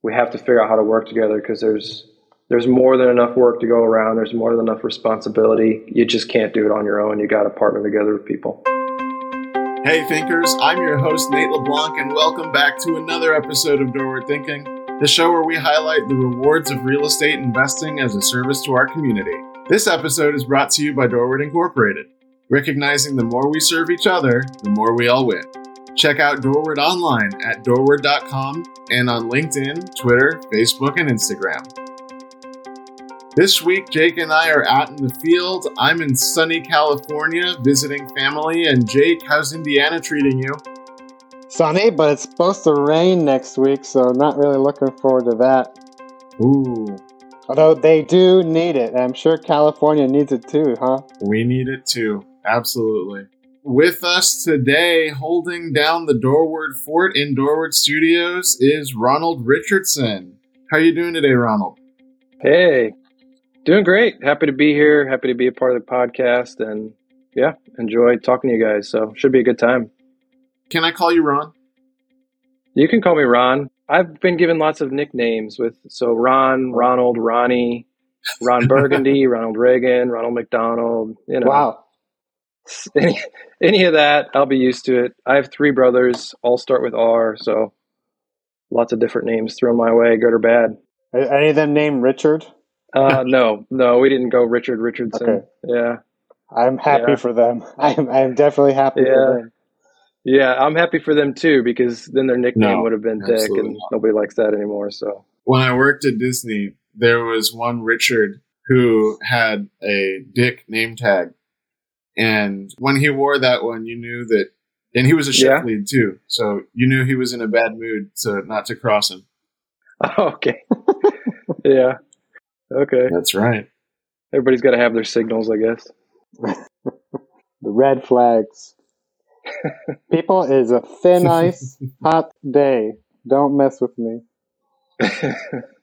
we have to figure out how to work together, because there's more than enough work to go around. There's more than enough responsibility. You just can't do it on your own. You got to partner together with people. Hey thinkers, I'm your host Nate LeBlanc, and welcome back to another episode of Doorward Thinking, the show where we highlight the rewards of real estate investing as a service to our community. This episode is brought to you by Doorward Incorporated, recognizing the more we serve each other, the more we all win. Check out Doorward Online at Doorward.com and on LinkedIn, Twitter, Facebook, and Instagram. This week, Jake and I are out in the field. I'm in sunny California visiting family. And Jake, how's Indiana treating you? Sunny, but it's supposed to rain next week, so not really looking forward to that. Ooh. Although they do need it. I'm sure California needs it too, huh? We need it too. Absolutely. With us today, holding down the Doorward fort in Doorward Studios, is Ronald Richardson. How are you doing today, Ronald? Hey, doing great. Happy to be here. Happy to be a part of the podcast. And yeah, enjoy talking to you guys. So should be a good time. Can I call you Ron? You can call me Ron. I've been given lots of nicknames with Ron, Ronald, Ronnie, Ron Burgundy, Ronald Reagan, Ronald McDonald. You know. Wow. Any of that, I'll be used to it. I have three brothers, all start with R, so lots of different names thrown my way, good or bad. Are any of them named Richard? No, we didn't go Richardson. Okay. Yeah. I'm happy for them. I'm definitely happy for them. Yeah, I'm happy for them too, because then their nickname would have been Dick, and nobody likes that anymore. So when I worked at Disney, there was one Richard who had a Dick name tag. And when he wore that one, you knew that, and he was a shift lead too, so you knew he was in a bad mood, so not to cross him. Oh, okay. Yeah. Okay. That's right. Everybody's got to have their signals, I guess. The red flags. People, it is a thin ice, hot day. Don't mess with me.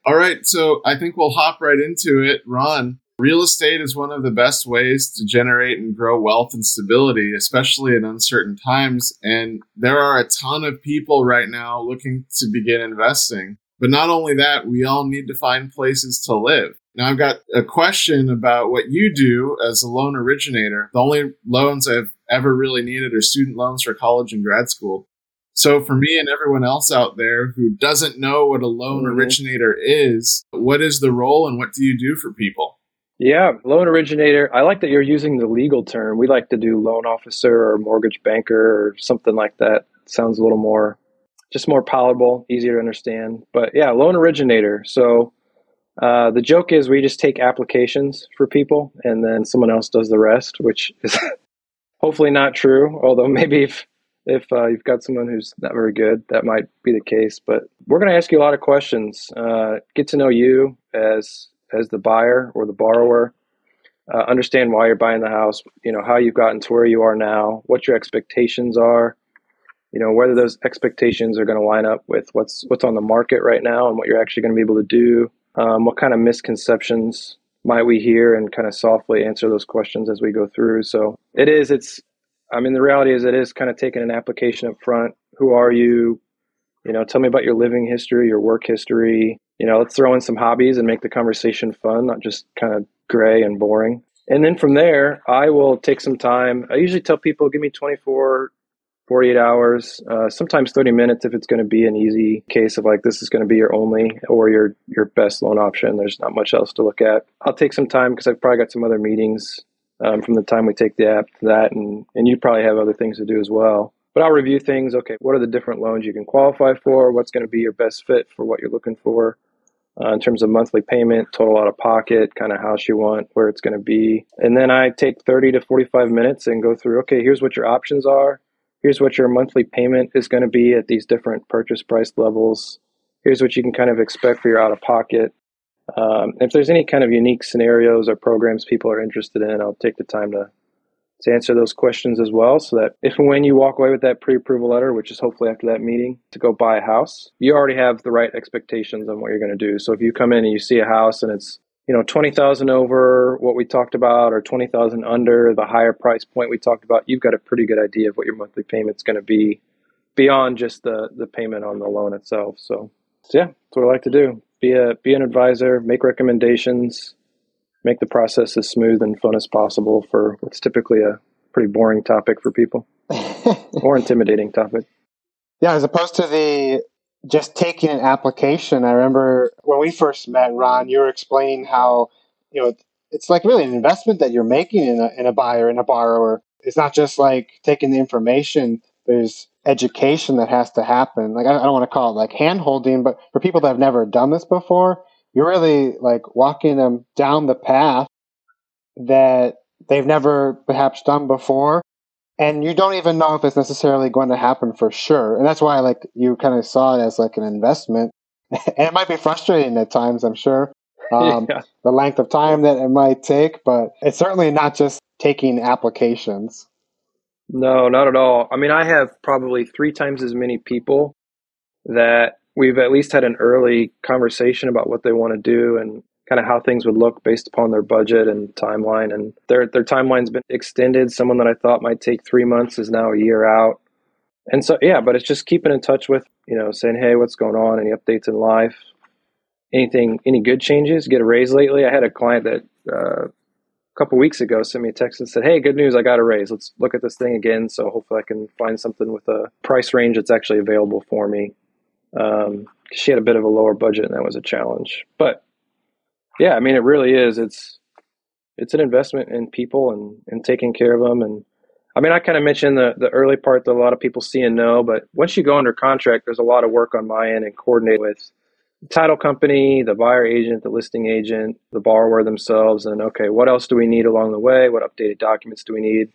All right, so I think we'll hop right into it. Ron, real estate is one of the best ways to generate and grow wealth and stability, especially in uncertain times. And there are a ton of people right now looking to begin investing. But not only that, we all need to find places to live. Now, I've got a question about what you do as a loan originator. The only loans I've ever really needed are student loans for college and grad school. So for me and everyone else out there who doesn't know what a loan originator is, what is the role and what do you do for people? Yeah, loan originator. I like that you're using the legal term. We like to do loan officer or mortgage banker or something like that. Sounds a little more, just more palatable, easier to understand. But yeah, loan originator. So the joke is we just take applications for people and then someone else does the rest, which is hopefully not true. Although maybe if you've got someone who's not very good, that might be the case. But we're going to ask you a lot of questions. Get to know you as the buyer or the borrower, understand why you're buying the house, you know, how you've gotten to where you are now, what your expectations are, you know, whether those expectations are going to line up with what's on the market right now and what you're actually going to be able to do. What kind of misconceptions might we hear, and kind of softly answer those questions as we go through. So the reality is it is kind of taking an application up front. Who are you? You know, tell me about your living history, your work history. You know, let's throw in some hobbies and make the conversation fun, not just kind of gray and boring. And then from there, I will take some time. I usually tell people, give me 24, 48 hours, sometimes 30 minutes if it's going to be an easy case of like, this is going to be your only or your best loan option. There's not much else to look at. I'll take some time because I've probably got some other meetings from the time we take the app to that. And you probably have other things to do as well. But I'll review things. Okay, what are the different loans you can qualify for? What's going to be your best fit for what you're looking for? In terms of monthly payment, total out-of-pocket, kind of house you want, where it's going to be. And then I take 30 to 45 minutes and go through, okay, here's what your options are. Here's what your monthly payment is going to be at these different purchase price levels. Here's what you can kind of expect for your out-of-pocket. If there's any kind of unique scenarios or programs people are interested in, I'll take the time to answer those questions as well, so that if and when you walk away with that pre-approval letter, which is hopefully after that meeting, to go buy a house, you already have the right expectations on what you're going to do. So if you come in and you see a house and it's, you know, 20,000 over what we talked about or 20,000 under the higher price point we talked about, you've got a pretty good idea of what your monthly payment's going to be beyond just the payment on the loan itself. So So yeah, that's what I like to do. Be an advisor, make recommendations, make the process as smooth and fun as possible for what's typically a pretty boring topic for people or intimidating topic. Yeah, as opposed to the just taking an application. I remember when we first met, Ron, you were explaining how, you know, it's like really an investment that you're making in a buyer and a borrower. It's not just like taking the information. There's education that has to happen. Like, I don't want to call it like hand holding, but for people that have never done this before, you're really like walking them down the path that they've never perhaps done before. And you don't even know if it's necessarily going to happen for sure. And that's why like you kind of saw it as like an investment. And it might be frustrating at times, I'm sure, the length of time that it might take, but it's certainly not just taking applications. No, not at all. I mean, I have probably 3 times as many people that we've at least had an early conversation about what they want to do and kind of how things would look based upon their budget and timeline. And their timeline's been extended. Someone that I thought might take 3 months is now a year out. And so, yeah, but it's just keeping in touch with, you know, saying, hey, what's going on? Any updates in life? Anything, any good changes? Get a raise lately? I had a client that a couple of weeks ago sent me a text and said, hey, good news, I got a raise. Let's look at this thing again. So hopefully I can find something with a price range that's actually available for me. She had a bit of a lower budget and that was a challenge. But yeah, I mean, it really is. It's an investment in people and taking care of them. And I mean, I kind of mentioned the early part that a lot of people see and know, but once you go under contract, there's a lot of work on my end and coordinate with the title company, the buyer agent, the listing agent, the borrower themselves. And okay, what else do we need along the way? What updated documents do we need?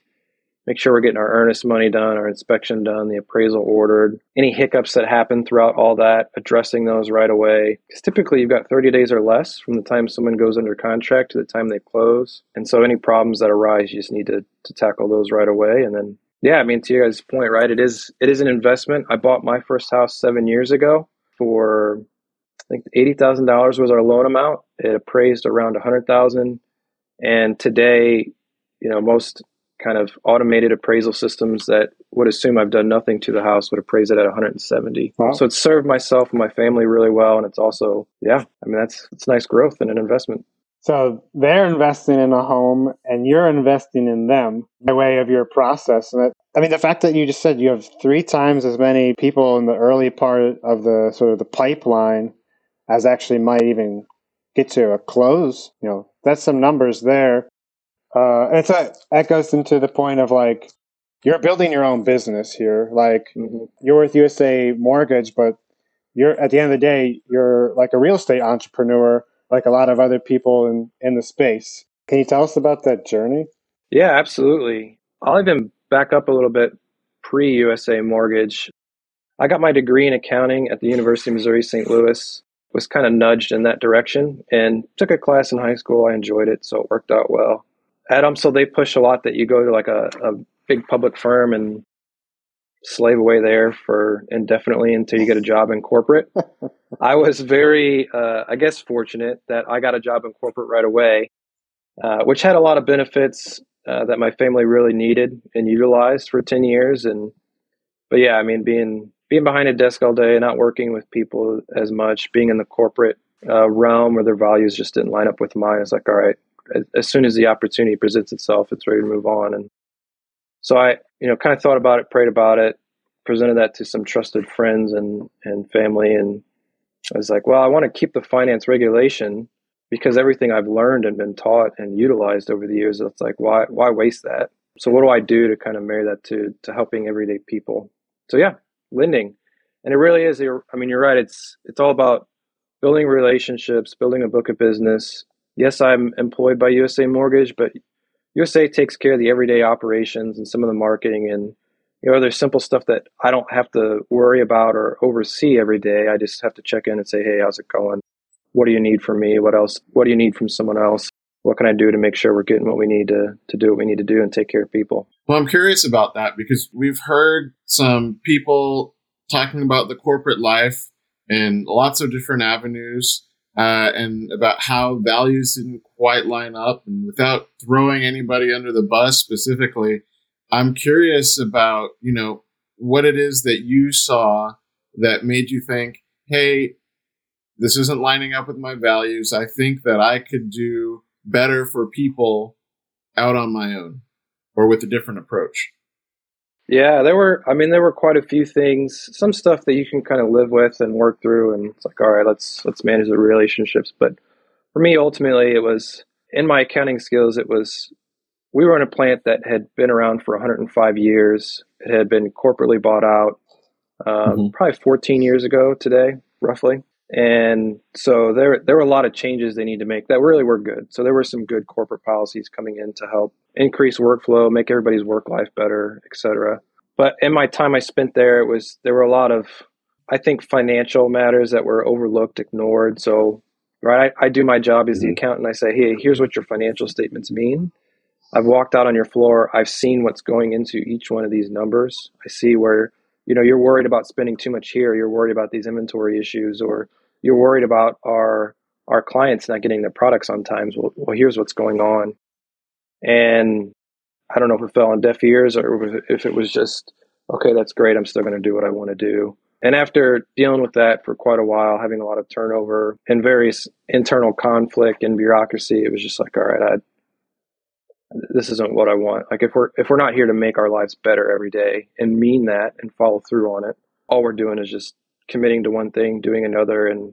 Make sure we're getting our earnest money done, our inspection done, the appraisal ordered, any hiccups that happen throughout all that, addressing those right away. Because typically you've got 30 days or less from the time someone goes under contract to the time they close. And so any problems that arise, you just need to tackle those right away. And then, yeah, I mean, to your guys' point, right, it is an investment. I bought my first house 7 years ago for, I think, $80,000 was our loan amount. It appraised around $100,000. And today, you know, most kind of automated appraisal systems that would assume I've done nothing to the house would appraise it at 170. Wow. So it's served myself and my family really well. And it's also, yeah, I mean, it's nice growth and an investment. So they're investing in a home and you're investing in them by way of your process. And I mean, the fact that you just said you have 3 times as many people in the early part of the sort of the pipeline as actually might even get to a close, you know, that's some numbers there. And so that goes into the point of like, you're building your own business here. Like you're with USA Mortgage, but you're at the end of the day, you're like a real estate entrepreneur, like a lot of other people in the space. Can you tell us about that journey? Yeah, absolutely. I'll even back up a little bit pre-USA Mortgage. I got my degree in accounting at the University of Missouri, St. Louis, was kind of nudged in that direction and took a class in high school. I enjoyed it, so it worked out well. At UMSL, they push a lot that you go to like a big public firm and slave away there for indefinitely until you get a job in corporate. I was very, I guess, fortunate that I got a job in corporate right away, which had a lot of benefits that my family really needed and utilized for 10 years. But yeah, I mean, being behind a desk all day, not working with people as much, being in the corporate realm where their values just didn't line up with mine, it's like, all right, as soon as the opportunity presents itself, it's ready to move on. And so I, you know, kind of thought about it, prayed about it, presented that to some trusted friends and family. And I was like, well, I want to keep the finance regulation because everything I've learned and been taught and utilized over the years, it's like, why waste that? So what do I do to kind of marry that to helping everyday people? So yeah, lending. And it really is, I mean, you're right. It's all about building relationships, building a book of business. Yes, I'm employed by USA Mortgage, but USA takes care of the everyday operations and some of the marketing and, you know, there's simple stuff that I don't have to worry about or oversee every day. I just have to check in and say, hey, how's it going? What do you need from me? What else? What do you need from someone else? What can I do to make sure we're getting what we need to do what we need to do and take care of people? Well, I'm curious about that because we've heard some people talking about the corporate life in lots of different avenues. And about how values didn't quite line up. And without throwing anybody under the bus specifically, I'm curious about, you know, what it is that you saw that made you think, hey, this isn't lining up with my values. I think that I could do better for people out on my own or with a different approach. Yeah, there were quite a few things, some stuff that you can kind of live with and work through. And it's like, all right, let's manage the relationships. But for me, ultimately, it was in my accounting skills. It was, we were in a plant that had been around for 105 years. It had been corporately bought out probably 14 years ago today, roughly. And so there were a lot of changes they need to make that really were good. So there were some good corporate policies coming in to help increase workflow, make everybody's work life better, et cetera. But in my time I spent there, there were a lot of, I think, financial matters that were overlooked, ignored. So right, I do my job as the accountant. I say, hey, here's what your financial statements mean. I've walked out on your floor. I've seen what's going into each one of these numbers. I see where, you know, you're worried about spending too much here. You're worried about these inventory issues, or you're worried about our clients not getting their products on time. Well, here's what's going on. And I don't know if it fell on deaf ears or if it was just, okay, that's great. I'm still going to do what I want to do. And after dealing with that for quite a while, having a lot of turnover and various internal conflict and bureaucracy, it was just like, all right, this isn't what I want. Like if we're not here to make our lives better every day and mean that and follow through on it, all we're doing is just committing to one thing, doing another, and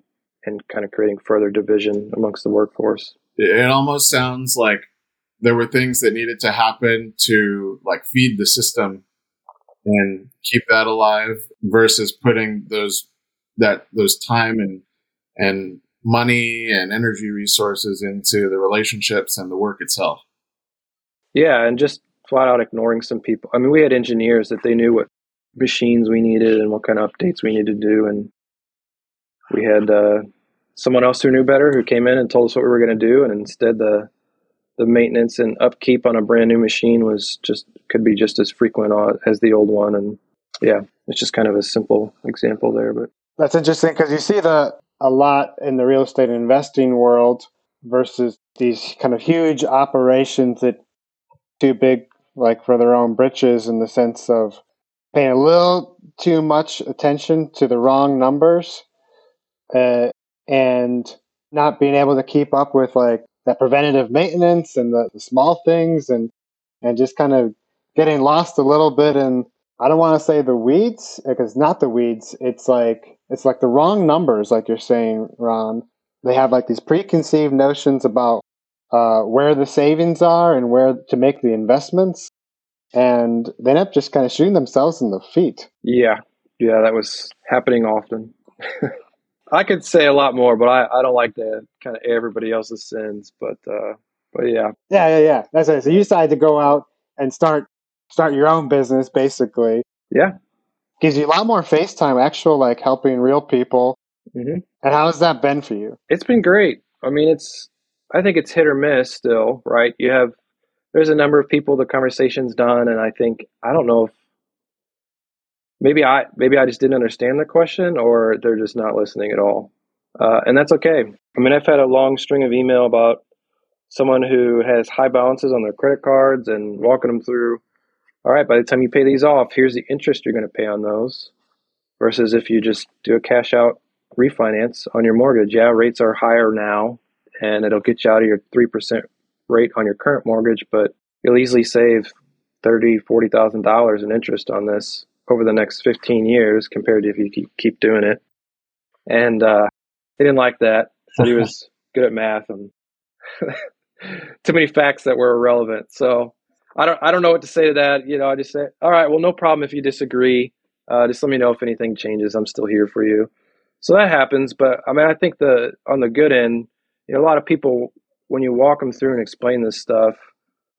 kind of creating further division amongst the workforce. It almost sounds like there were things that needed to happen to like feed the system and keep that alive versus putting those time and money and energy resources into the relationships and the work itself. Yeah, and just flat out ignoring some people. I mean, we had engineers that they knew what machines we needed and what kind of updates we needed to do. And we had someone else who knew better who came in and told us what we were going to do. And instead, the maintenance and upkeep on a brand new machine could be just as frequent as the old one. And yeah, it's just kind of a simple example there. But that's interesting because you see a lot in the real estate investing world versus these kind of huge operations that too big, like for their own britches, in the sense of paying a little too much attention to the wrong numbers and not being able to keep up with like that preventative maintenance and the small things and just kind of getting lost a little bit. And I don't want to say the weeds, because not the weeds. It's like the wrong numbers, like you're saying, Ron. They have like these preconceived notions about where the savings are and where to make the investments, and they end up just kind of shooting themselves in the feet. Yeah, that was happening often. I could say a lot more, but I don't like to kind of everybody else's sins. But yeah. Yeah. That's right. So you decided to go out and start your own business, basically. Yeah. Gives you a lot more face time, actual like helping real people. Mm-hmm. And how has that been for you? It's been great. I mean, I think it's hit or miss still, right? There's a number of people, the conversation's done. And I think, I don't know if maybe I just didn't understand the question, or they're just not listening at all. And that's okay. I mean, I've had a long string of email about someone who has high balances on their credit cards and walking them through, all right, by the time you pay these off, here's the interest you're going to pay on those, versus if you just do a cash out refinance on your mortgage. Yeah, rates are higher now, and it'll get you out of your 3% rate on your current mortgage, but you'll easily save $30,000, $40,000 in interest on this over the next 15 years compared to if you keep doing it. And he didn't like that. So he was good at math and too many facts that were irrelevant. So I don't know what to say to that. You know, I just say, all right, well, no problem if you disagree. Just let me know if anything changes. I'm still here for you. So that happens. But I mean, I think on the good end, you know, a lot of people, when you walk them through and explain this stuff,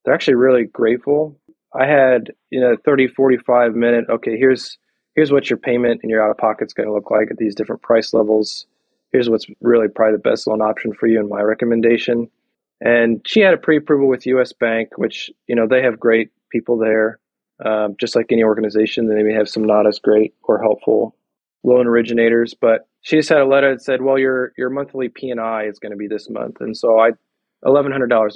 they're actually really grateful. I had, you know, 30, 45 minute, okay, here's what your payment and your out-of-pocket's going to look like at these different price levels. Here's what's really probably the best loan option for you and my recommendation. And she had a pre-approval with US Bank, which, you know, they have great people there. Just like any organization, they may have some not as great or helpful loan originators, but she just had a letter that said, well, your monthly P&I is going to be this month. And so $1,100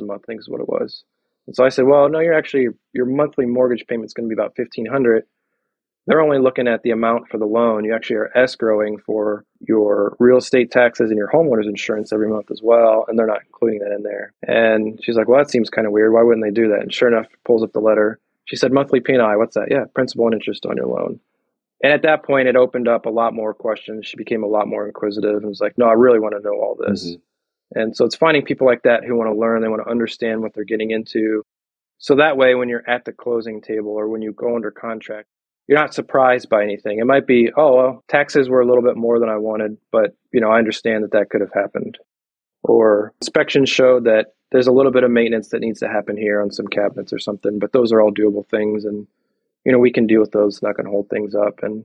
a month, I think is what it was. And so I said, well, no, your monthly mortgage payment is going to be about $1,500. They're only looking at the amount for the loan. You actually are escrowing for your real estate taxes and your homeowner's insurance every month as well, and they're not including that in there. And she's like, well, that seems kind of weird. Why wouldn't they do that? And sure enough, pulls up the letter. She said, monthly P&I, what's that? Yeah, principal and interest on your loan. And at that point, it opened up a lot more questions. She became a lot more inquisitive and was like, no, I really want to know all this. Mm-hmm. And so it's finding people like that who want to learn, they want to understand what they're getting into. So that way, when you're at the closing table or when you go under contract, you're not surprised by anything. It might be, oh, well, taxes were a little bit more than I wanted, but you know, I understand that that could have happened. Or inspections showed that there's a little bit of maintenance that needs to happen here on some cabinets or something, but those are all doable things. And, you know, we can deal with those. It's not going to hold things up. And,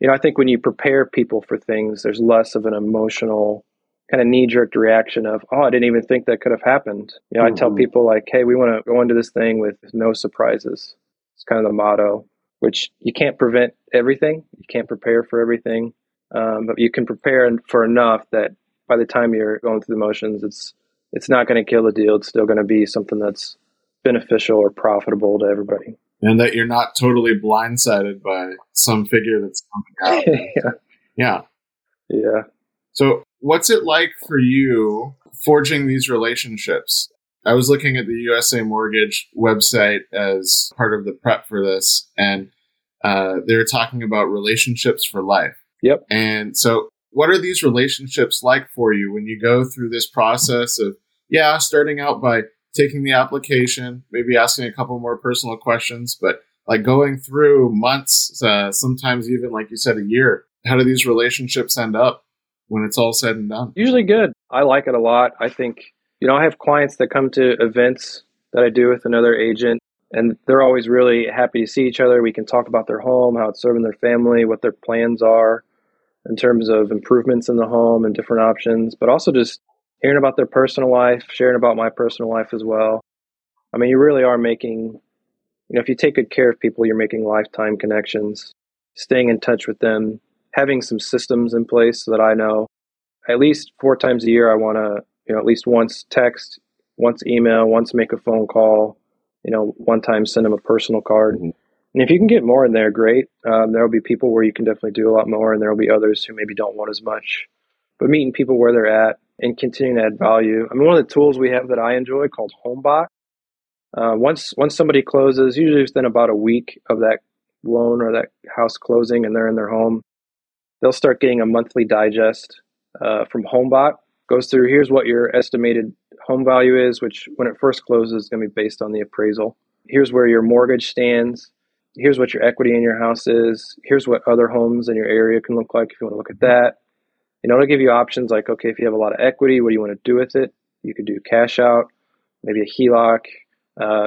you know, I think when you prepare people for things, there's less of an emotional kind of knee-jerk reaction of, oh, I didn't even think that could have happened. You know, I tell people like, hey, we want to go into this thing with no surprises. It's kind of the motto, which you can't prevent everything. You can't prepare for everything. But you can prepare for enough that by the time you're going through the motions, it's not going to kill the deal. It's still going to be something that's beneficial or profitable to everybody. And that you're not totally blindsided by some figure that's coming out. Yeah. So what's it like for you forging these relationships? I was looking at the USA Mortgage website as part of the prep for this, and they were talking about relationships for life. Yep. And so what are these relationships like for you when you go through this process of, starting out by taking the application, maybe asking a couple more personal questions, but like going through months, sometimes even, like you said, a year, how do these relationships end up when it's all said and done? Usually good. I like it a lot. I think, you know, I have clients that come to events that I do with another agent, and they're always really happy to see each other. We can talk about their home, how it's serving their family, what their plans are in terms of improvements in the home and different options, but also just hearing about their personal life, sharing about my personal life as well. I mean, you really are making, you know, if you take good care of people, you're making lifetime connections, staying in touch with them, having some systems in place so that I know at least 4 times a year, I want to, you know, at least once text, once email, once make a phone call, you know, one time send them a personal card. Mm-hmm. And if you can get more in there, great. There'll be people where you can definitely do a lot more, and there'll be others who maybe don't want as much. But meeting people where they're at, and continuing to add value. I mean, one of the tools we have that I enjoy called HomeBot. Once somebody closes, usually within about a week of that loan or that house closing, and they're in their home, they'll start getting a monthly digest from HomeBot. Goes through, here's what your estimated home value is, which when it first closes is going to be based on the appraisal. Here's where your mortgage stands. Here's what your equity in your house is. Here's what other homes in your area can look like if you want to look at that. You know, it'll give you options like, okay, if you have a lot of equity, what do you want to do with it? You could do cash out, maybe a HELOC.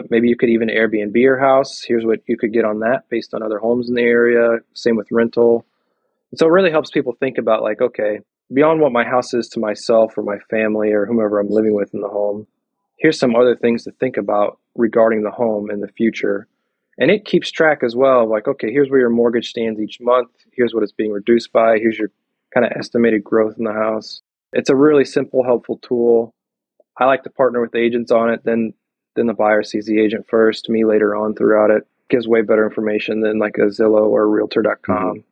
Maybe you could even Airbnb your house. Here's what you could get on that based on other homes in the area. Same with rental. And so it really helps people think about like, okay, beyond what my house is to myself or my family or whomever I'm living with in the home, here's some other things to think about regarding the home in the future. And it keeps track as well. Like, okay, here's where your mortgage stands each month. Here's what it's being reduced by. Here's your kind of estimated growth in the house. It's a really simple, helpful tool. I like to partner with agents on it. Then the buyer sees the agent first, me later on throughout it. Gives way better information than like a Zillow or Realtor.com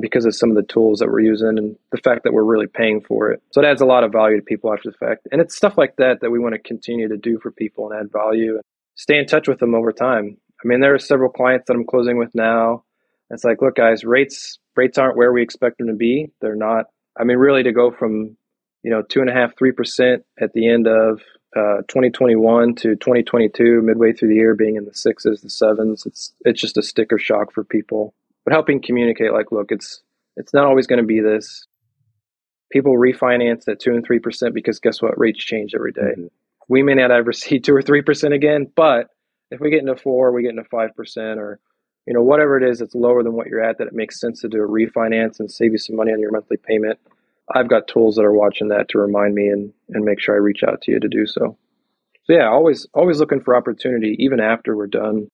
because of some of the tools that we're using and the fact that we're really paying for it. So it adds a lot of value to people after the fact. And it's stuff like that that we want to continue to do for people and add value and stay in touch with them over time. I mean, there are several clients that I'm closing with now. It's like, look, guys, rates aren't where we expect them to be. They're not. I mean, really, to go from, you know, 2.5%, 3% at the end of 2021 to 2022, midway through the year, being in the 6s, the 7s, it's just a sticker shock for people. But helping communicate, like, look, it's not always going to be this. People refinance at 2% and 3% because guess what? Rates change every day. Mm-hmm. We may not ever see 2% or 3% again, but if we get into 4%, we get into 5%, or you know, whatever it is that's lower than what you're at, that it makes sense to do a refinance and save you some money on your monthly payment. I've got tools that are watching that to remind me and make sure I reach out to you to do so. So yeah, always looking for opportunity, even after we're done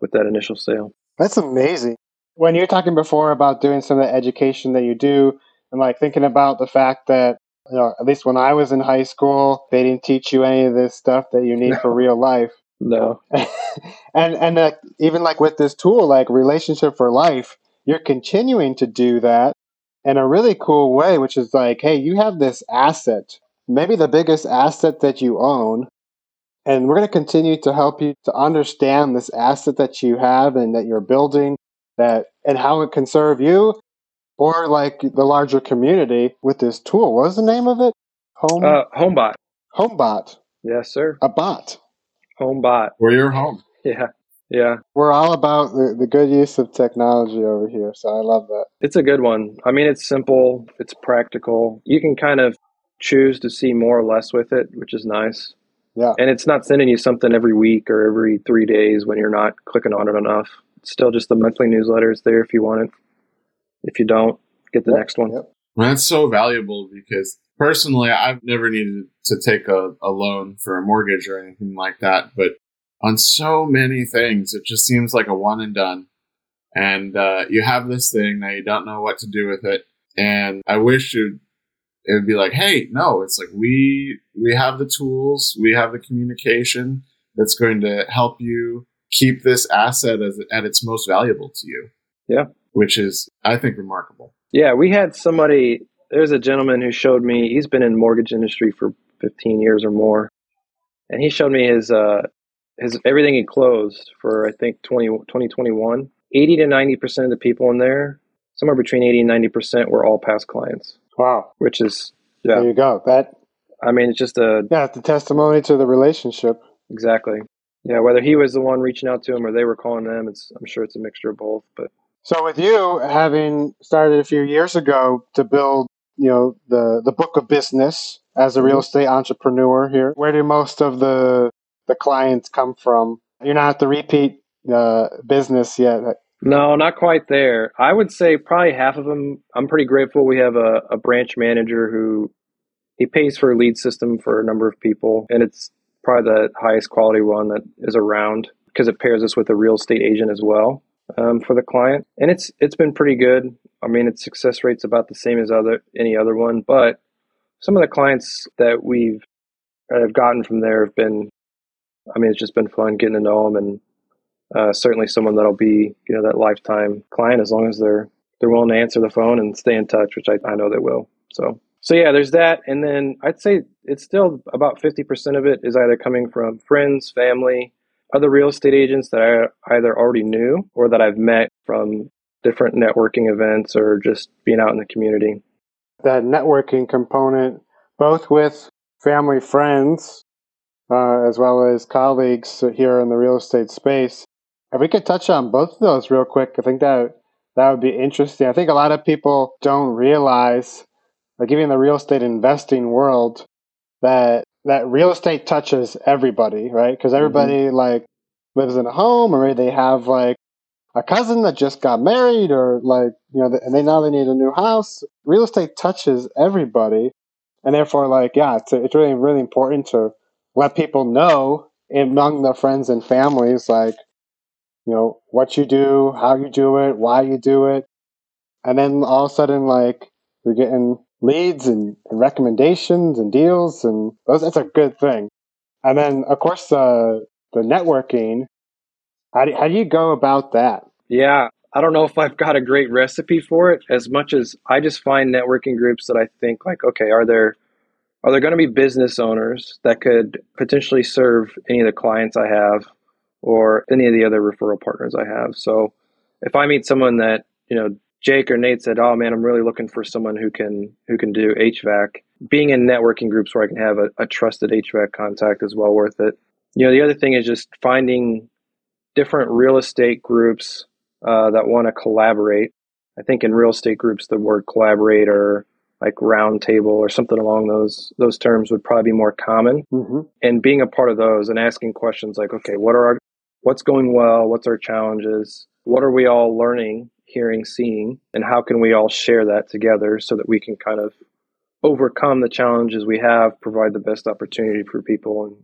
with that initial sale. That's amazing. When you're talking before about doing some of the education that you do, and like thinking about the fact that, you know, at least when I was in high school, they didn't teach you any of this stuff that you need for real life. No. And even like with this tool, like Relationship for Life, You're continuing to do that in a really cool way, which is like, hey, you have this asset, maybe the biggest asset that you own, and we're going to continue to help you to understand this asset that you have and that you're building, that and how it can serve you or like the larger community with this tool. What was the name of it? HomeBot. HomeBot. Yes, sir. A bot. HomeBot. We're your home. Yeah. Yeah. We're all about the good use of technology over here. So I love that. It's a good one. I mean, it's simple. It's practical. You can kind of choose to see more or less with it, which is nice. Yeah. And it's not sending you something every week or every 3 days when you're not clicking on it enough. It's still just the monthly newsletter is there if you want it. If you don't, get the next one. Yep. Well, that's so valuable because personally, I've never needed to take a loan for a mortgage or anything like that. But on so many things, it just seems like a one and done. And you have this thing now, you don't know what to do with it. And I wish it would be like, hey, no, it's like we have the tools, we have the communication that's going to help you keep this asset at its most valuable to you. Yeah. Which is, I think, remarkable. Yeah, we had somebody, there's a gentleman who showed me, he's been in the mortgage industry for 15 years or more, and he showed me his everything he closed for, I think, 2021. 80 to 90% of the people in there, somewhere between 80 and 90% were all past clients. Wow. Which is, yeah. There you go. That. I mean, it's just it's a testimony to the relationship. Exactly. Yeah, whether he was the one reaching out to him or they were calling them, I'm sure it's a mixture of both, but. So with you having started a few years ago to build, the book of business as a real estate entrepreneur here, where do most of the clients come from? You're not at the repeat business yet. No, not quite there. I would say probably half of them. I'm pretty grateful we have a branch manager who he pays for a lead system for a number of people, and it's probably the highest quality one that is around because it pairs us with a real estate agent as well. For the client, and it's been pretty good. I mean, its success rate's about the same as any other one, but some of the clients that we've have gotten from there have been, I mean, it's just been fun getting to know them, and certainly someone that'll be that lifetime client as long as they're willing to answer the phone and stay in touch, which I know they will. So yeah, there's that, and then I'd say it's still about 50% of it is either coming from friends, family, other real estate agents that I either already knew or that I've met from different networking events or just being out in the community. That networking component, both with family, friends, as well as colleagues here in the real estate space. If we could touch on both of those real quick, I think that would be interesting. I think a lot of people don't realize, like even in the real estate investing world, that real estate touches everybody, right? Because everybody like lives in a home, or maybe they have like a cousin that just got married, or like and they need a new house. Real estate touches everybody, and therefore, like it's really really important to let people know among their friends and families, like what you do, how you do it, why you do it, and then all of a sudden, like you're getting leads and recommendations and deals, and that's a good thing. And then, of course, the networking, how do you go about that? Yeah, I don't know if I've got a great recipe for it, as much as I just find networking groups that I think like, okay, are there going to be business owners that could potentially serve any of the clients I have or any of the other referral partners I have? So if I meet someone that, Jake or Nate said, oh man, I'm really looking for someone who can do HVAC. Being in networking groups where I can have a trusted HVAC contact is well worth it. The other thing is just finding different real estate groups that want to collaborate. I think in real estate groups, the word collaborate or like round table or something along those terms would probably be more common. Mm-hmm. And being a part of those and asking questions like, okay, what's going well? What's our challenges? What are we all learning? Hearing, seeing, and how can we all share that together so that we can kind of overcome the challenges we have, provide the best opportunity for people, and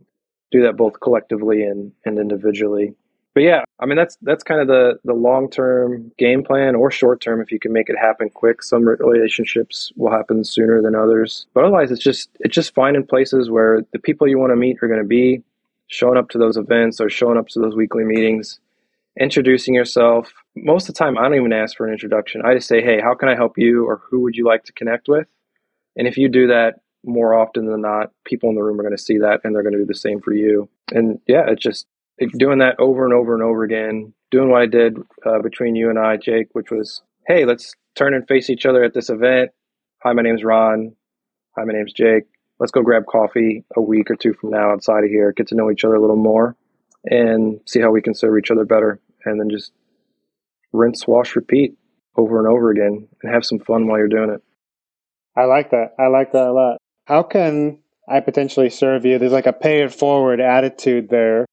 do that both collectively and individually. But yeah, I mean, that's kind of the long-term game plan, or short-term if you can make it happen quick. Some relationships will happen sooner than others. But otherwise, it's just finding places where the people you want to meet are going to be showing up to those events or showing up to those weekly meetings introducing yourself. Most of the time, I don't even ask for an introduction. I just say, hey, how can I help you? Or who would you like to connect with? And if you do that, more often than not, people in the room are going to see that and they're going to do the same for you. And yeah, it's just doing that over and over and over again, doing what I did between you and I, Jake, which was, hey, let's turn and face each other at this event. Hi, my name's Ron. Hi, my name's Jake. Let's go grab coffee a week or two from now outside of here, get to know each other a little more and see how we can serve each other better. And then just rinse, wash, repeat over and over again and have some fun while you're doing it. I like that. I like that a lot. How can I potentially serve you? There's like a pay it forward attitude there,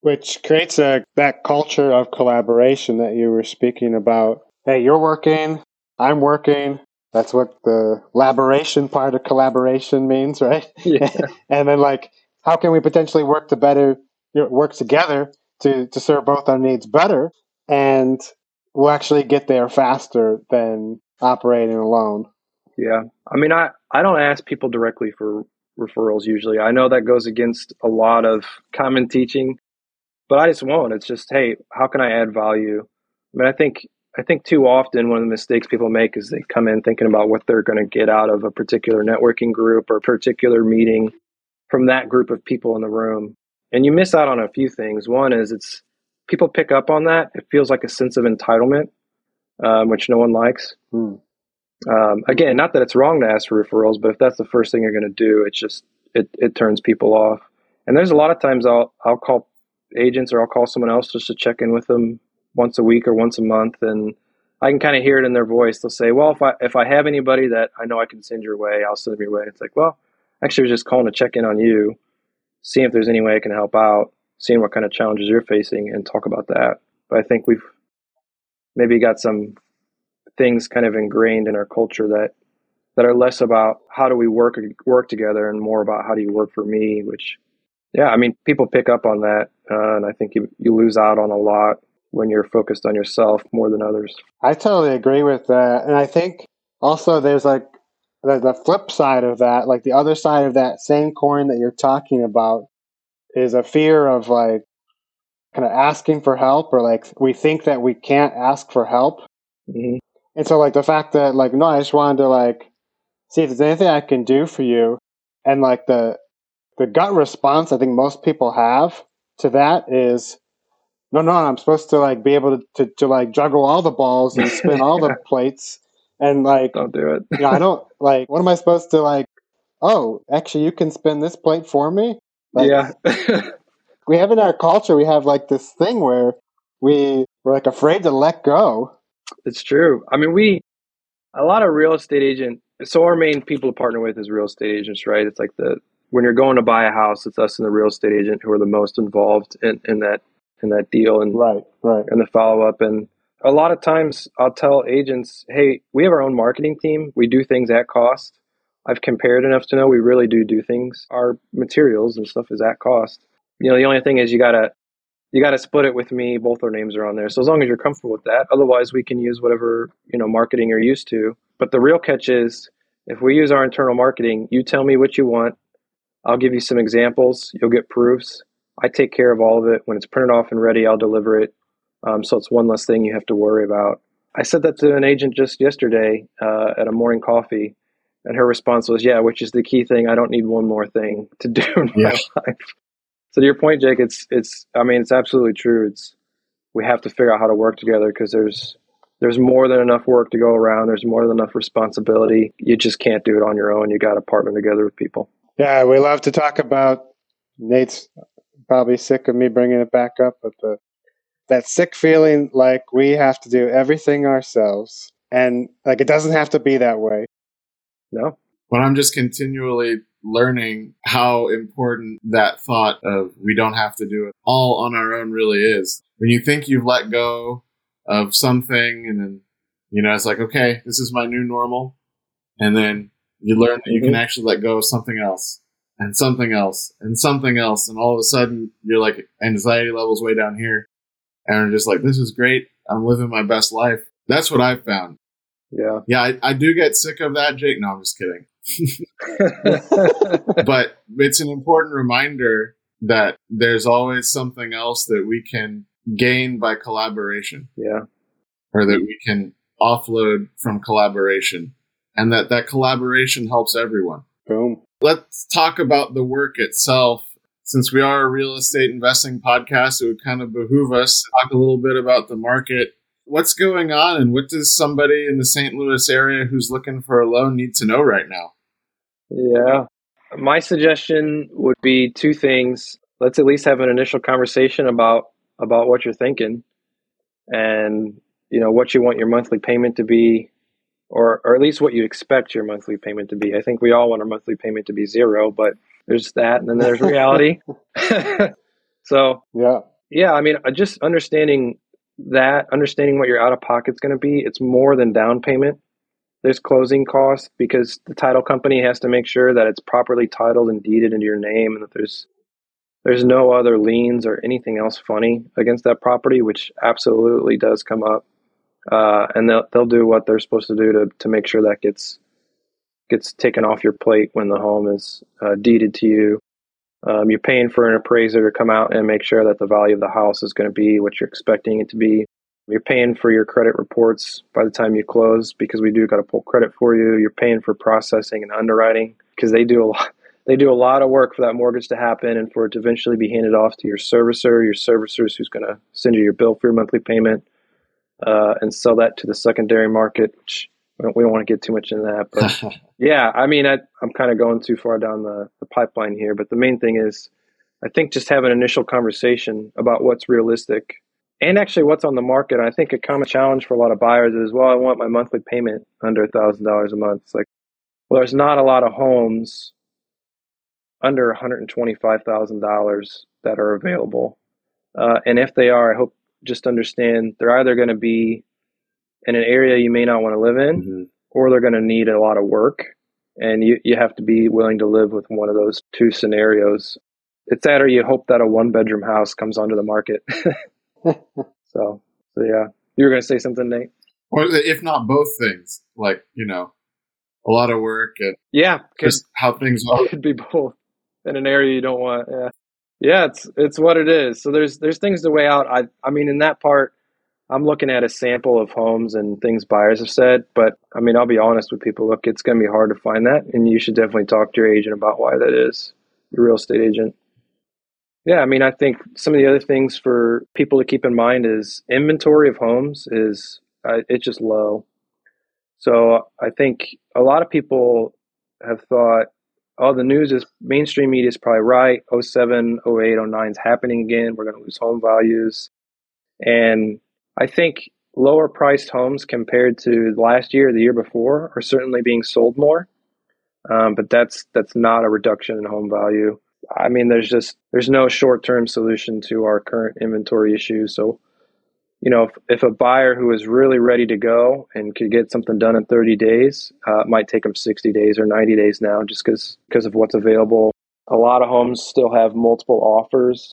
which creates that culture of collaboration that you were speaking about. Hey, you're working, I'm working. That's what the laboration part of collaboration means, right? Yeah. And then like, how can we potentially work together to serve both our needs better? And we'll actually get there faster than operating alone. Yeah. I mean, I don't ask people directly for referrals usually. I know that goes against a lot of common teaching, but I just won't. It's just, hey, how can I add value? I mean, I think too often one of the mistakes people make is they come in thinking about what they're going to get out of a particular networking group or a particular meeting from that group of people in the room. And you miss out on a few things. One is people pick up on that. It feels like a sense of entitlement, which no one likes. Again, not that it's wrong to ask for referrals, but if that's the first thing you're going to do, it's just, it turns people off. And there's a lot of times I'll call agents or I'll call someone else just to check in with them once a week or once a month. And I can kind of hear it in their voice. They'll say, well, if I have anybody that I know I can send your way, I'll send them your way. It's like, well, actually I was just calling to check in on you, seeing if there's any way I can help out, seeing what kind of challenges you're facing and talk about that. But I think we've maybe got some things kind of ingrained in our culture that are less about how do we work together and more about how do you work for me, which, yeah, I mean, people pick up on that. And I think you lose out on a lot when you're focused on yourself more than others. I totally agree with that. And I think also there's like the flip side of that, like the other side of that same coin that you're talking about is a fear of like kind of asking for help, or like we think that we can't ask for help. Mm-hmm. And so like the fact that like, no, I just wanted to like see if there's anything I can do for you. And like the gut response I think most people have to that is, no, I'm supposed to like be able to like juggle all the balls and spin all the plates and like, don't do it. You know, I don't like, what am I supposed to like, oh, actually you can spin this plate for me. Like, yeah. We have in our culture, we have like this thing where we're like afraid to let go. It's true. I mean, a lot of real estate agents, so our main people to partner with is real estate agents, right? It's like when you're going to buy a house, it's us and the real estate agent who are the most involved in that deal and right. And the follow-up. And a lot of times I'll tell agents, hey, we have our own marketing team. We do things at cost. I've compared enough to know we really do things. Our materials and stuff is at cost. You know, the only thing is you got to split it with me. Both our names are on there. So as long as you're comfortable with that, otherwise we can use whatever, you know, marketing you're used to. But the real catch is if we use our internal marketing, you tell me what you want. I'll give you some examples. You'll get proofs. I take care of all of it. When it's printed off and ready, I'll deliver it. So it's one less thing you have to worry about. I said that to an agent just yesterday at a morning coffee, and her response was, yeah, which is the key thing. I don't need one more thing to do in my life. So to your point, Jake, it's absolutely true. We have to figure out how to work together because there's more than enough work to go around. There's more than enough responsibility. You just can't do it on your own. You got to partner together with people. Yeah, we love to talk about, Nate's probably sick of me bringing it back up, but that sick feeling like we have to do everything ourselves, and like it doesn't have to be that way. No. But I'm just continually learning how important that thought of we don't have to do it all on our own really is. When you think you've let go of something and then, you know, it's like, okay, this is my new normal. And then you learn that you can actually let go of something else and something else and something else. And all of a sudden you're like anxiety levels way down here. And I'm just like, this is great. I'm living my best life. That's what I've found. Yeah. Yeah. I do get sick of that, Jake. No, I'm just kidding. But it's an important reminder that there's always something else that we can gain by collaboration. Yeah. Or that we can offload from collaboration, and that collaboration helps everyone. Boom. Let's talk about the work itself. Since we are a real estate investing podcast, it would kind of behoove us to talk a little bit about the market. What's going on, and what does somebody in the St. Louis area who's looking for a loan need to know right now? Yeah. My suggestion would be two things. Let's at least have an initial conversation about what you're thinking, and what you want your monthly payment to be, or at least what you expect your monthly payment to be. I think we all want our monthly payment to be zero, but there's that, and then there's reality. So, yeah, I mean, just understanding what your out-of-pocket's going to be. It's more than down payment. There's closing costs, because the title company has to make sure that it's properly titled and deeded into your name, and that there's no other liens or anything else funny against that property, which absolutely does come up. And they'll do what they're supposed to do to make sure that gets taken off your plate when the home is deeded to you. You're paying for an appraiser to come out and make sure that the value of the house is going to be what you're expecting it to be. You're paying for your credit reports by the time you close, because we do got to pull credit for you. You're paying for processing and underwriting, because they do a lot of work for that mortgage to happen and for it to eventually be handed off to your servicers who's going to send you your bill for your monthly payment and sell that to the secondary market. We don't want to get too much into that. But yeah, I mean, I'm kind of going too far down the pipeline here. But the main thing is, I think, just have an initial conversation about what's realistic and actually what's on the market. And I think a common challenge for a lot of buyers is, well, I want my monthly payment under $1,000 a month. It's like, well, there's not a lot of homes under $125,000 that are available. And if they are, I hope just understand they're either going to be in an area you may not want to live in, mm-hmm. or they're going to need a lot of work. And you have to be willing to live with one of those two scenarios. It's that, or you hope that a one-bedroom house comes onto the market. So yeah. You were going to say something, Nate? Or if not both things, like, a lot of work and just how things are. It could be both. In an area you don't want. Yeah, it's what it is. So there's things to weigh out. I mean, in that part, I'm looking at a sample of homes and things buyers have said, but I mean, I'll be honest with people. Look, it's going to be hard to find that, and you should definitely talk to your agent about why that is, your real estate agent. Yeah, I mean, I think some of the other things for people to keep in mind is inventory of homes is it's just low. So I think a lot of people have thought, oh, the news is, mainstream media is probably right. 07, 08, 09 is happening again. We're going to lose home values. And I think lower priced homes compared to last year, the year before, are certainly being sold more. But that's not a reduction in home value. I mean, there's no short-term solution to our current inventory issue. So, if a buyer who is really ready to go and could get something done in 30 days, it might take them 60 days or 90 days now, just because of what's available. A lot of homes still have multiple offers.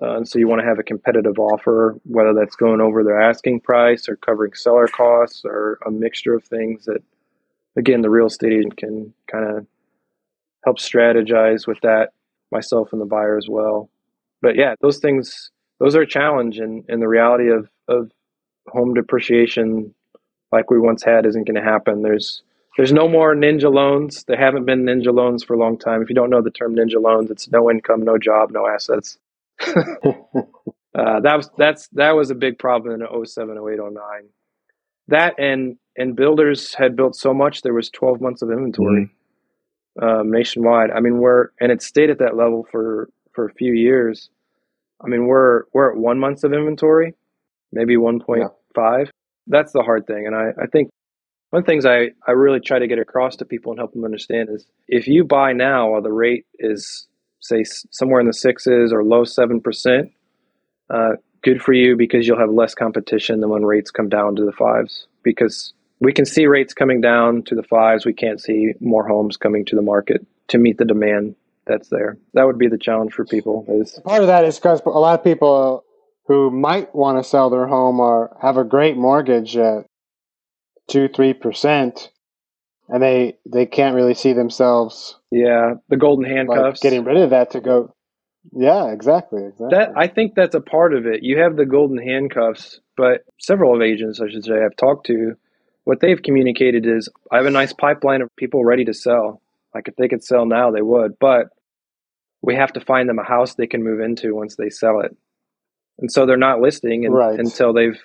And so you want to have a competitive offer, whether that's going over their asking price or covering seller costs or a mixture of things that, again, the real estate agent can kind of help strategize with that, myself and the buyer as well. But yeah, those things, those are a challenge. And the reality of home depreciation like we once had isn't going to happen. There's no more ninja loans. There haven't been ninja loans for a long time. If you don't know the term ninja loans, it's no income, no job, no assets. That was a big problem in 07, 08, 09. That and builders had built so much, there was 12 months of inventory nationwide. I mean, it stayed at that level for a few years. I mean, we're at 1 month of inventory, maybe 1.5. Yeah. That's the hard thing. And I think one of the things I really try to get across to people and help them understand is, if you buy now while the rate is, say, somewhere in the 6s or low 7%, good for you, because you'll have less competition than when rates come down to the 5s. Because we can see rates coming down to the 5s. We can't see more homes coming to the market to meet the demand that's there. That would be the challenge for people. Part of that is because a lot of people who might want to sell their home or have a great mortgage at 2-3%, and they can't really see themselves. Yeah, the golden handcuffs. Like, getting rid of that to go. Yeah, exactly. I think that's a part of it. You have the golden handcuffs, but several of agents, I should say, I've talked to, what they've communicated is, I have a nice pipeline of people ready to sell. Like if they could sell now, they would, but we have to find them a house they can move into once they sell it. And so they're not listing until they've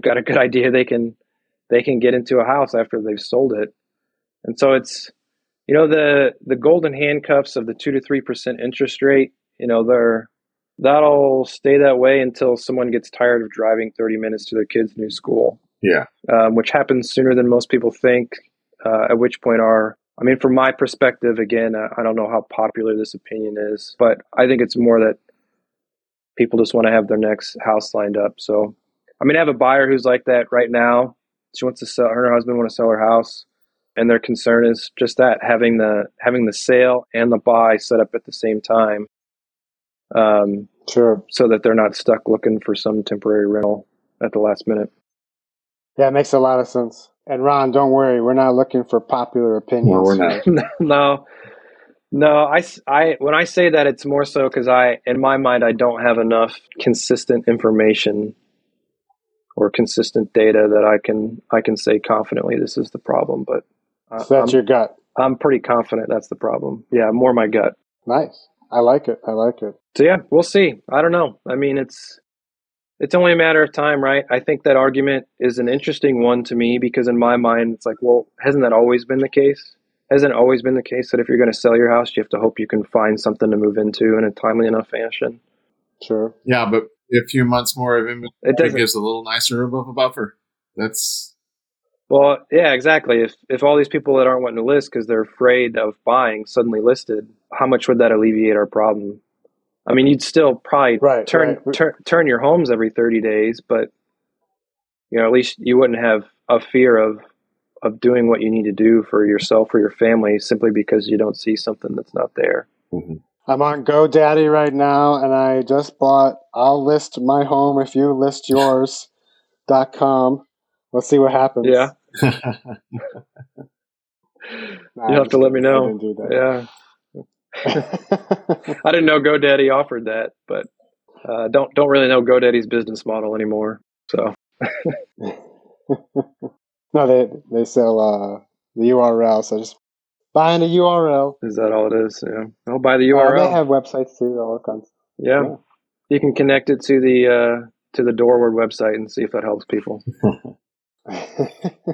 got a good idea they can get into a house after they've sold it. And so it's, you know, the golden handcuffs of the 2 to 3% interest rate, you know, that'll stay that way until someone gets tired of driving 30 minutes to their kid's new school. Yeah. Which happens sooner than most people think, at which point from my perspective, again, I don't know how popular this opinion is, but I think it's more that people just want to have their next house lined up. So, I have a buyer who's like that right now. She wants to sell, her and her husband want to sell her house. And their concern is just that, having the sale and the buy set up at the same time. Sure. So that they're not stuck looking for some temporary rental at the last minute. Yeah, it makes a lot of sense. And Ron, don't worry, we're not looking for popular opinions. No, we're not. No. I when I say that, it's more so because in my mind, I don't have enough consistent information or consistent data that I can say confidently this is the problem. But so that's your gut. I'm pretty confident that's the problem. Yeah, more my gut. Nice. I like it. So yeah, we'll see. I don't know. It's only a matter of time, right? I think that argument is an interesting one to me because in my mind, it's like, well, hasn't that always been the case? Hasn't it always been the case that if you're going to sell your house, you have to hope you can find something to move into in a timely enough fashion? Sure. Yeah, but a few months more of inventory gives a little nicer of a buffer. Well, yeah, exactly. If all these people that aren't wanting to list because they're afraid of buying suddenly listed, how much would that alleviate our problem? I mean, you'd still probably turn your homes every 30 days, but you know, at least you wouldn't have a fear of doing what you need to do for yourself or your family simply because you don't see something that's not there. Mm-hmm. I'm on GoDaddy right now, and I just bought I'll list my home if you list yours.com. Let's see what happens. Yeah. You'll have to let me know. I didn't do that. Yeah. I didn't know GoDaddy offered that, but don't really know GoDaddy's business model anymore. So. No, they sell the URL. So just buying a URL. Is that all it is? Yeah. I'll buy the URL. They have websites too. All kinds. Yeah. Yeah. You can connect it to the Doorward website and see if that helps people.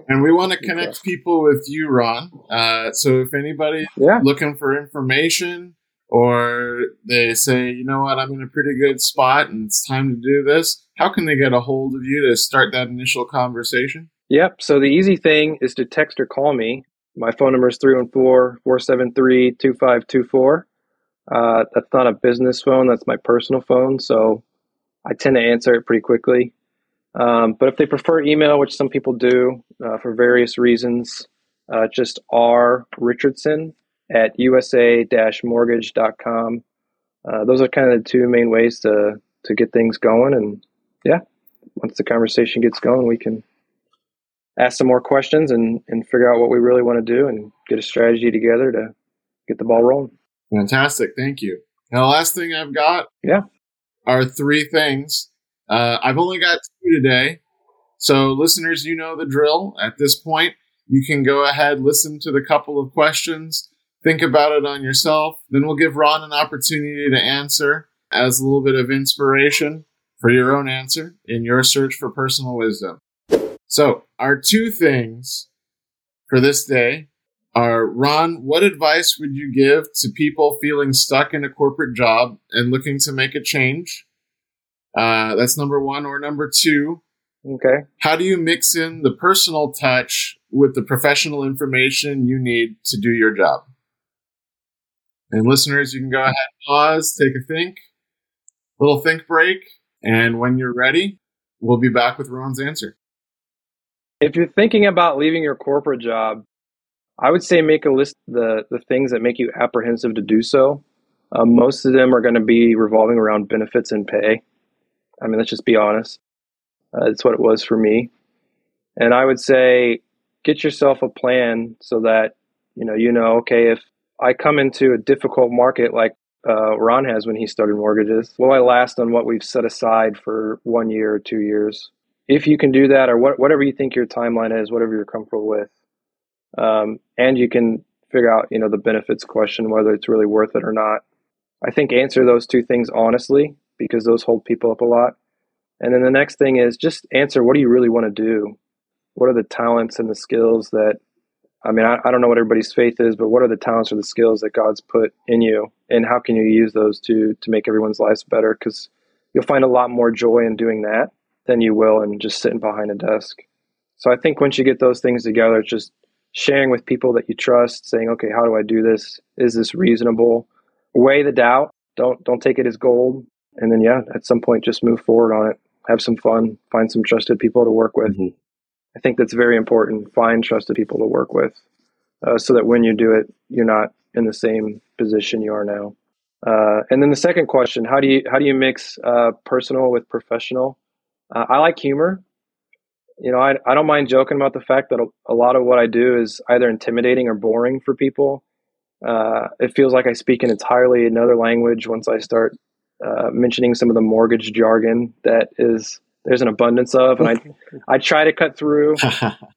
And we want to connect people with you, Ron. So if anybody's looking for information or they say, you know what, I'm in a pretty good spot and it's time to do this, how can they get a hold of you to start that initial conversation? Yep. So the easy thing is to text or call me. My phone number is 314-473-2524. That's not a business phone. That's my personal phone. So I tend to answer it pretty quickly. But if they prefer email, which some people do for various reasons, just rrichardson@usa-mortgage.com. Those are kind of the two main ways to get things going. And yeah, once the conversation gets going, we can ask some more questions and figure out what we really want to do and get a strategy together to get the ball rolling. Fantastic. Thank you. And the last thing I've got are three things. I've only got two today. So listeners, you know the drill. At this point, you can go ahead, listen to the couple of questions, think about it on yourself. Then we'll give Ron an opportunity to answer as a little bit of inspiration for your own answer in your search for personal wisdom. So our two things for this day are, Ron, what advice would you give to people feeling stuck in a corporate job and looking to make a change? That's number one. Or number two, okay, how do you mix in the personal touch with the professional information you need to do your job? And listeners, you can go ahead, pause, take a think, little think break. And when you're ready, we'll be back with Ron's answer. If you're thinking about leaving your corporate job, I would say make a list of the things that make you apprehensive to do so. Most of them are going to be revolving around benefits and pay. Let's just be honest. It's what it was for me. And I would say, get yourself a plan so that, okay, if I come into a difficult market like Ron has when he started mortgages. Will I last on what we've set aside for 1 year or 2 years? If you can do that, or whatever you think your timeline is, whatever you're comfortable with, and you can figure out, you know, the benefits question, whether it's really worth it or not. I think answer those two things honestly, because those hold people up a lot. And then the next thing is just answer, what do you really want to do? What are the talents and the skills that, I mean, I don't know what everybody's faith is, but what are the talents or the skills that God's put in you? And how can you use those to make everyone's lives better? Because you'll find a lot more joy in doing that than you will in just sitting behind a desk. So I think once you get those things together, it's just sharing with people that you trust, saying, okay, how do I do this? Is this reasonable? Weigh the doubt. Don't take it as gold. And then, yeah, at some point, just move forward on it. Have some fun. Find some trusted people to work with. Mm-hmm. I think that's very important. Find trusted people to work with so that when you do it, you're not in the same position you are now. And then the second question, how do you mix personal with professional? I like humor. You know, I don't mind joking about the fact that a lot of what I do is either intimidating or boring for people. It feels like I speak an entirely another language once I start mentioning some of the mortgage jargon that there's an abundance of. And I try to cut through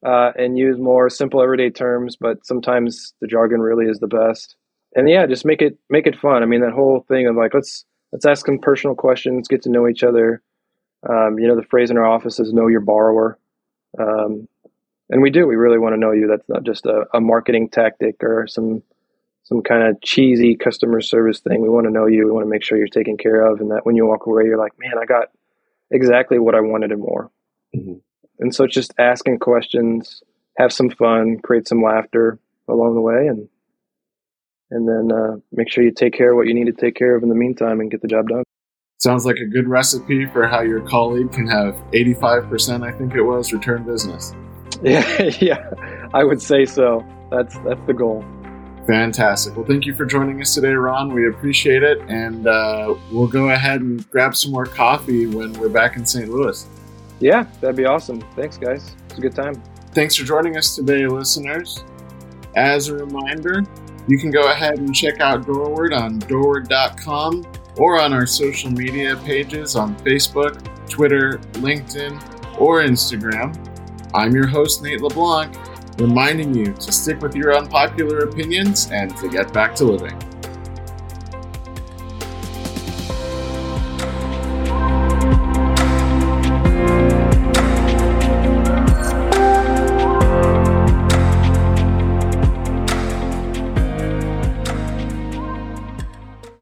and use more simple everyday terms, but sometimes the jargon really is the best. And yeah, just make it fun. I mean, that whole thing of like, let's ask them personal questions, get to know each other. You know, the phrase in our office is know your borrower. And we do. We really want to know you. That's not just a marketing tactic or some kind of cheesy customer service thing. We want to know you. We want to make sure you're taken care of, and that when you walk away, you're like, man, I got exactly what I wanted and more. Mm-hmm. And so it's just asking questions, have some fun, create some laughter along the way, and then make sure you take care of what you need to take care of in the meantime and get the job done. Sounds like a good recipe for how your colleague can have 85%, I think it was, return business. Yeah, I would say so. That's the goal. Fantastic. Well, thank you for joining us today, Ron. We appreciate it. And we'll go ahead and grab some more coffee when we're back in St. Louis. Yeah, that'd be awesome. Thanks, guys. It's a good time. Thanks for joining us today, listeners. As a reminder, you can go ahead and check out Doorward on Doorward.com. or on our social media pages on Facebook, Twitter, LinkedIn, or Instagram. I'm your host, Nate LeBlanc, reminding you to stick with your unpopular opinions and to get back to living.